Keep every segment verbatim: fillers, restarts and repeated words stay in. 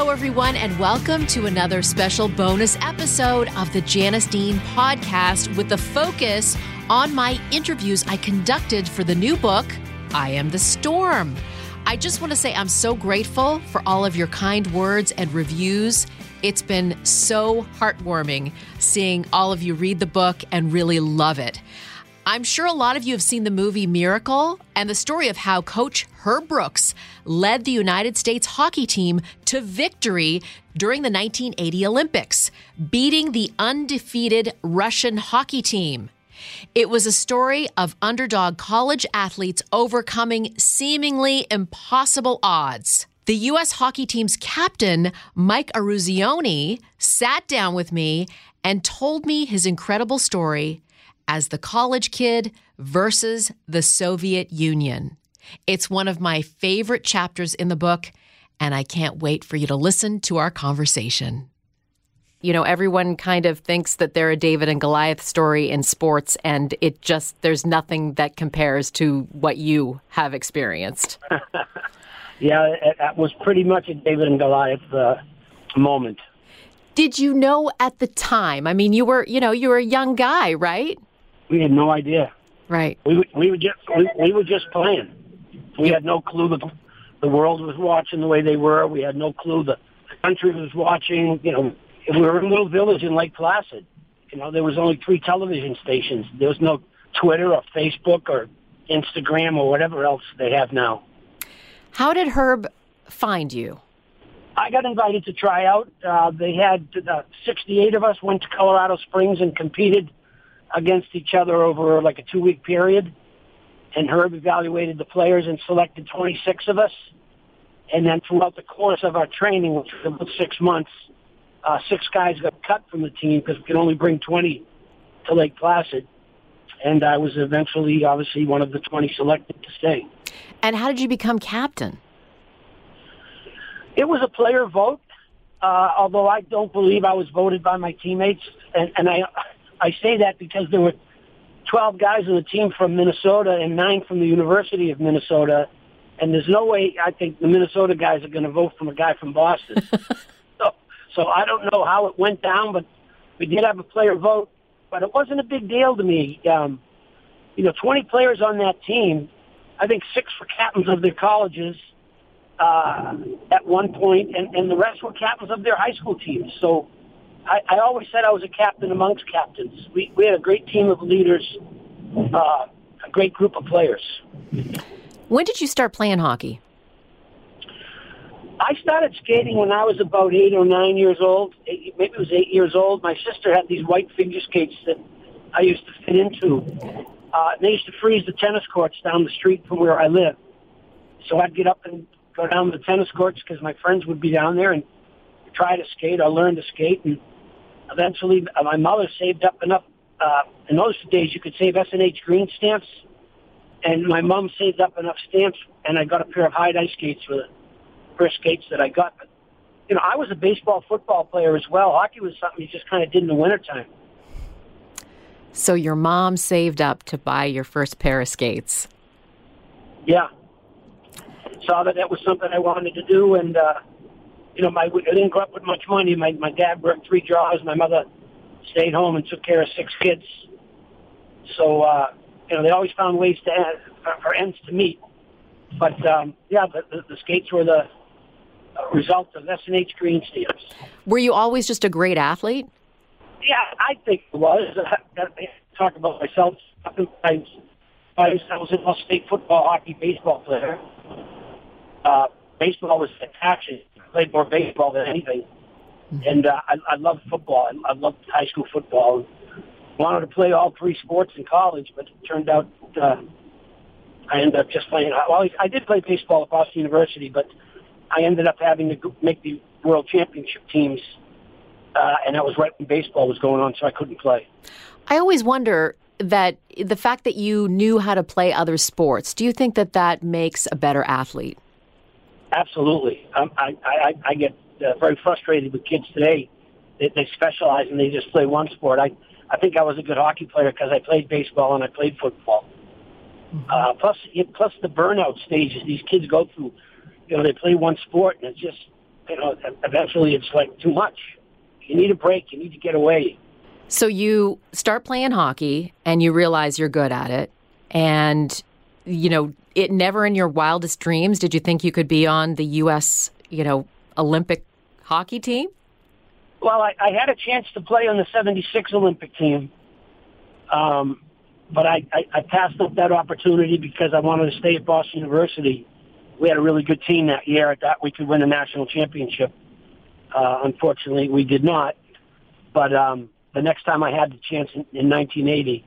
Hello, everyone, and welcome to another special bonus episode of the Janice Dean Podcast with the focus on my interviews I conducted for the new book, I Am the Storm. I just want to say I'm so grateful for all of your kind words and reviews. It's been so heartwarming seeing all of you read the book and really love it. I'm sure a lot of you have seen the movie Miracle and the story of how Coach Herb Brooks led the United States hockey team to victory during the nineteen eighty Olympics, beating the undefeated Russian hockey team. It was a story of underdog college athletes overcoming seemingly impossible odds. The U S hockey team's captain, Mike Eruzione, sat down with me and told me his incredible story as the college kid versus the Soviet Union. It's one of my favorite chapters in the book, and I can't wait for you to listen to our conversation. You know, everyone kind of thinks that they're a David and Goliath story in sports, and it just, there's nothing that compares to what you have experienced. Yeah, that was pretty much a David and Goliath uh, moment. Did you know at the time? I mean, you were, you know, you were a young guy, right? We had no idea. Right. We were, we were just we, we were just playing. We had no clue that the world was watching the way they were. We had no clue the country was watching. You know, we were in a little village in Lake Placid. You know, there was only three television stations. There was no Twitter or Facebook or Instagram or whatever else they have now. How did Herb find you? I got invited to try out. Uh, they had uh, sixty-eight of us went to Colorado Springs and competed against each other over like a two-week period, and Herb evaluated the players and selected twenty-six of us. And then throughout the course of our training, which was about six months, uh, six guys got cut from the team because we could only bring twenty to Lake Placid. And I was eventually, obviously, one of the twenty selected to stay. And how did you become captain? It was a player vote, uh, although I don't believe I was voted by my teammates, and, and I... I say that because there were twelve guys on the team from Minnesota and nine from the University of Minnesota, and there's no way I think the Minnesota guys are going to vote for a guy from Boston. so, so I don't know how it went down, but we did have a player vote, but it wasn't a big deal to me. Um, you know, twenty players on that team, I think six were captains of their colleges uh, at one point, and, and the rest were captains of their high school teams, so... I, I always said I was a captain amongst captains. We, we had a great team of leaders, uh, a great group of players. When did you start playing hockey? I started skating when I was about eight or nine years old. Maybe it was eight years old. My sister had these white figure skates that I used to fit into. Uh, they used to freeze the tennis courts down the street from where I lived. So I'd get up and go down to the tennis courts because my friends would be down there and try to skate. I learned to skate, and eventually my mother saved up enough. Uh, in those days, you could save S and H green stamps, and my mom saved up enough stamps, and I got a pair of hide ice skates for the first skates that I got. But, you know, I was a baseball, football player as well. Hockey was something you just kind of did in the wintertime. So your mom saved up to buy your first pair of skates. Yeah. Saw that that was something I wanted to do, and... Uh, You know, my, I didn't grow up with much money. My my dad worked three jobs. My mother stayed home and took care of six kids. So, uh, you know, they always found ways to add, for ends to meet. But, um, yeah, the, the, the skates were the result of S and H green stamps. Were you always just a great athlete? Yeah, I think I was. I, I talk about myself. I, I was an all-state football, hockey, baseball player. Uh, baseball was attached. Played more baseball than anything, and uh, I, I loved football. I, I loved high school football. wanted to play all three sports in college, but it turned out uh, I ended up just playing. Well, I did play baseball at Boston University, but I ended up having to make the world championship teams, uh, and that was right when baseball was going on, so I couldn't play. I always wonder that the fact that you knew how to play other sports, do you think that that makes a better athlete? Absolutely. Um, I, I, I get uh, very frustrated with kids today. They, they specialize and they just play one sport. I, I think I was a good hockey player because I played baseball and I played football. Mm-hmm. Uh, plus, plus the burnout stages these kids go through. You know, they play one sport and it's just, you know, eventually it's like too much. You need a break. You need to get away. So you start playing hockey and you realize you're good at it. And, you know, it never in your wildest dreams did you think you could be on the U S, you know, Olympic hockey team? Well, I, I had a chance to play on the seventy-six Olympic team. Um, but I, I, I passed up that opportunity because I wanted to stay at Boston University. We had a really good team that year. I thought we could win a national championship. Uh, unfortunately, we did not. But um, the next time I had the chance in, in nineteen eighty,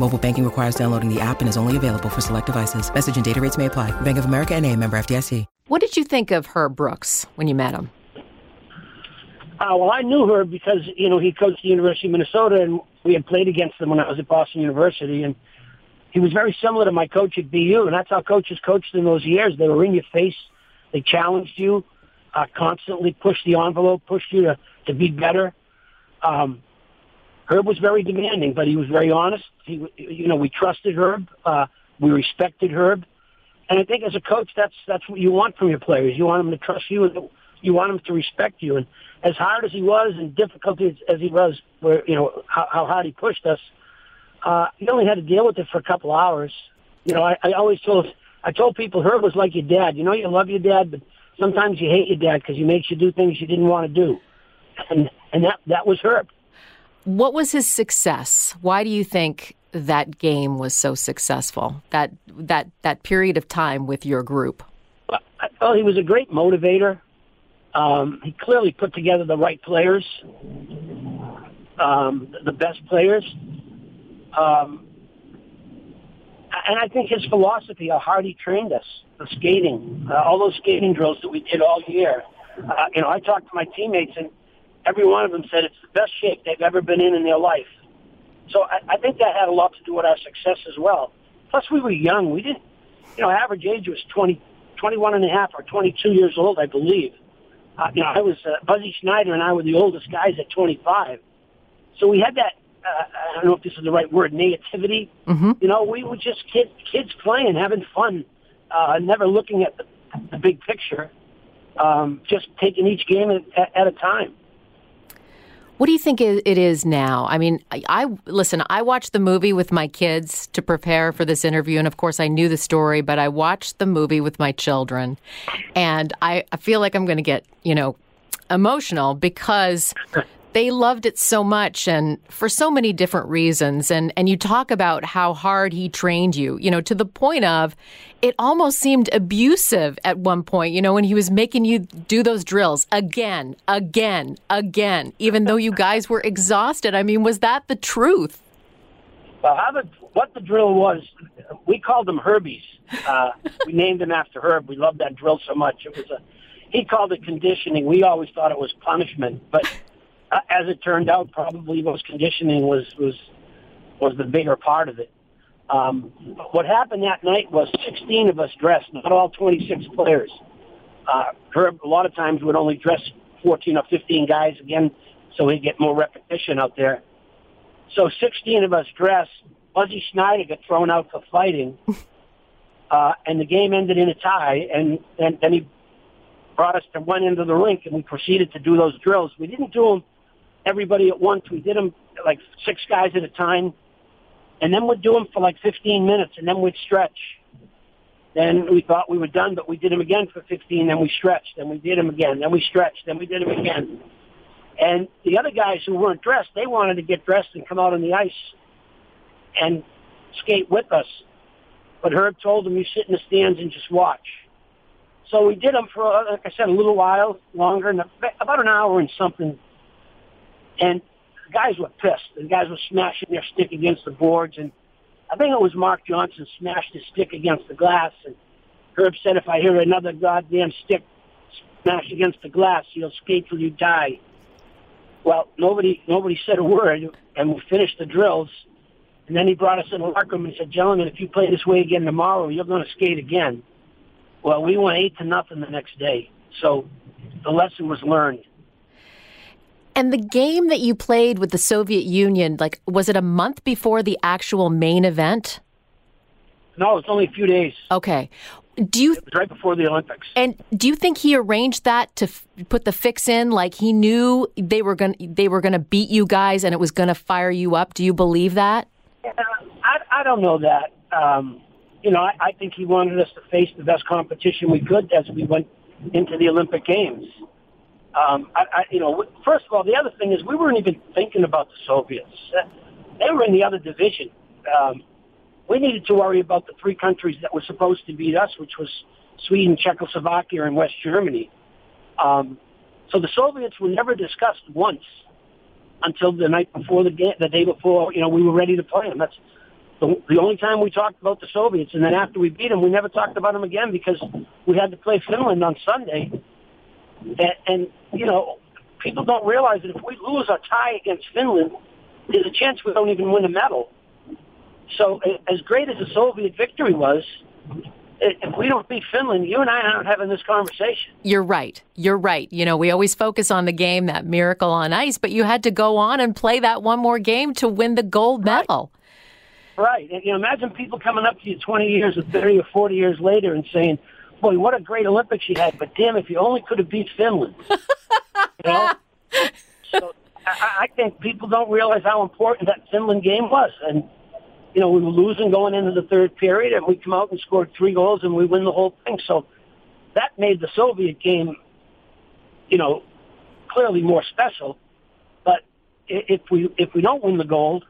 Mobile banking requires downloading the app and is only available for select devices. Message and data rates may apply. Bank of America N A, member F D I C. What did you think of Herb Brooks when you met him? Uh, well, I knew Herb because, you know, he coached the University of Minnesota, and we had played against them when I was at Boston University, and he was very similar to my coach at B U, and that's how coaches coached in those years. They were in your face. They challenged you, uh, constantly pushed the envelope, pushed you to, to be better. Um, Herb was very demanding, but he was very honest. He, you know, we trusted Herb. Uh, we respected Herb. And I think as a coach, that's that's what you want from your players. You want them to trust you, and you want them to respect you. And as hard as he was and difficult as he was, where, you know, how, how hard he pushed us, Uh, you only had to deal with it for a couple hours. You know, I, I always told I told people Herb was like your dad. You know, you love your dad, but sometimes you hate your dad because he makes you do things you didn't want to do. And and that, that was Herb. What was his success? Why do you think that game was so successful, that that, that period of time with your group? Well, I, well he was a great motivator. Um, he clearly put together the right players, um, the best players. Um, and I think his philosophy, how hard he trained us, the skating, uh, all those skating drills that we did all year. Uh, you know, I talked to my teammates, and every one of them said it's the best shape they've ever been in in their life. So I, I think that had a lot to do with our success as well. Plus, we were young. We didn't, you know, average age was twenty, twenty-one and a half or twenty-two years old, I believe. Uh, you know, I was, uh, Buzzy Schneider and I were the oldest guys at twenty-five. So we had that. Uh, I don't know if this is the right word, negativity. Mm-hmm. You know, we were just kid, kids playing, having fun, uh, never looking at the, the big picture, um, just taking each game at, at a time. What do you think it is now? I mean, I, I listen, I watched the movie with my kids to prepare for this interview. And of course, I knew the story, but I watched the movie with my children. And I, I feel like I'm going to get, you know, emotional because they loved it so much and for so many different reasons. And, and you talk about how hard he trained you, you know, to the point of it almost seemed abusive at one point, you know, when he was making you do those drills again, again, again, even though you guys were exhausted. I mean, was that the truth? Well, how the, what the drill was, we called them Herbies. Uh, we named them after Herb. We loved that drill so much. It was a, he called it conditioning. We always thought it was punishment, but Uh, as it turned out, probably those conditioning was, was was the bigger part of it. Um, what happened that night was sixteen of us dressed, not all twenty-six players. Uh, Herb, a lot of times, would only dress fourteen or fifteen guys again, so he'd get more repetition out there. So sixteen of us dressed. Buzzy Schneider got thrown out for fighting, uh, and the game ended in a tie, and then he brought us to one end of the rink, and we proceeded to do those drills. We didn't do them everybody at once. We did them like six guys at a time, And then we'd do them for like fifteen minutes, and then we'd stretch. Then we thought we were done, but we did them again for fifteen, then we stretched, then we did them again, then we stretched, then we did them again. And the other guys who weren't dressed, they wanted to get dressed and come out on the ice and skate with us. But Herb told them, you sit in the stands and just watch. So we did them for, like I said, a little while longer, about an hour and something. And the guys were pissed. The guys were smashing their stick against the boards. And I think it was Mark Johnson smashed his stick against the glass. And Herb said, if I hear another goddamn stick smash against the glass, you'll skate till you die. Well, nobody nobody said a word, and we finished the drills. And then he brought us in a locker room and said, gentlemen, if you play this way again tomorrow, you're going to skate again. Well, we went eight to nothing the next day. So the lesson was learned. And the game that you played with the Soviet Union, like, was it a month before the actual main event? No, it's only a few days. Okay. Do you? It was right before the Olympics. And do you think he arranged that to f- put the fix in? Like, he knew they were going they were going to beat you guys, and it was going to fire you up. Do you believe that? Yeah, I, I don't know that. Um, you know, I, I think he wanted us to face the best competition we could as we went into the Olympic Games. Um, I, I, you know, first of all, the other thing is we weren't even thinking about the Soviets. They were in the other division. Um, We needed to worry about the three countries that were supposed to beat us, which was Sweden, Czechoslovakia, and West Germany. Um, so the Soviets were never discussed once until the night before the game, the day before. You know, we were ready to play them. That's the, the only time we talked about the Soviets. And then after we beat them, we never talked about them again because we had to play Finland on Sunday. And, and you know, people don't realize that if we lose or tie against Finland, there's a chance we don't even win a medal. So as great as the Soviet victory was, if we don't beat Finland, you and I aren't having this conversation. You're right. You're right. You know, we always focus on the game, that miracle on ice, but you had to go on and play that one more game to win the gold medal. Right. right. And, you know, imagine people coming up to you twenty years or thirty or forty years later and saying, boy, what a great Olympics you had, but damn, if you only could have beat Finland. You know? So I, I think people don't realize how important that Finland game was. And you know, we were losing going into the third period, and we come out and scored three goals, and we win the whole thing. So that made the Soviet game, you know, clearly more special. But if we if we don't win the gold,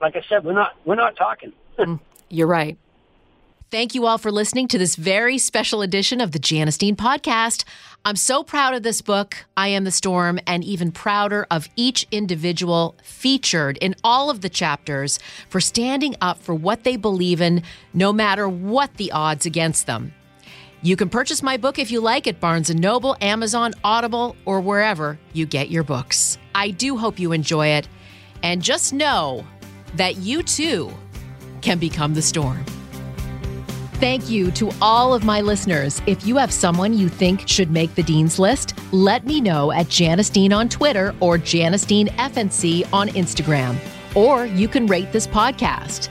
like I said, we're not we're not talking. You're right. Thank you all for listening to this very special edition of the Janice Dean Podcast. I'm so proud of this book, I Am the Storm, and even prouder of each individual featured in all of the chapters for standing up for what they believe in, no matter what the odds against them. You can purchase my book if you like at Barnes and Noble, Amazon, Audible, or wherever you get your books. I do hope you enjoy it. And just know that you too can become the storm. Thank you to all of my listeners. If you have someone you think should make the Dean's List, let me know at Janice Dean on Twitter or Janice Dean F N C on Instagram. Or you can rate this podcast.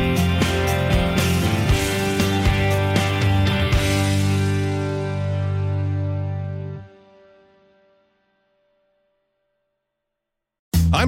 I'm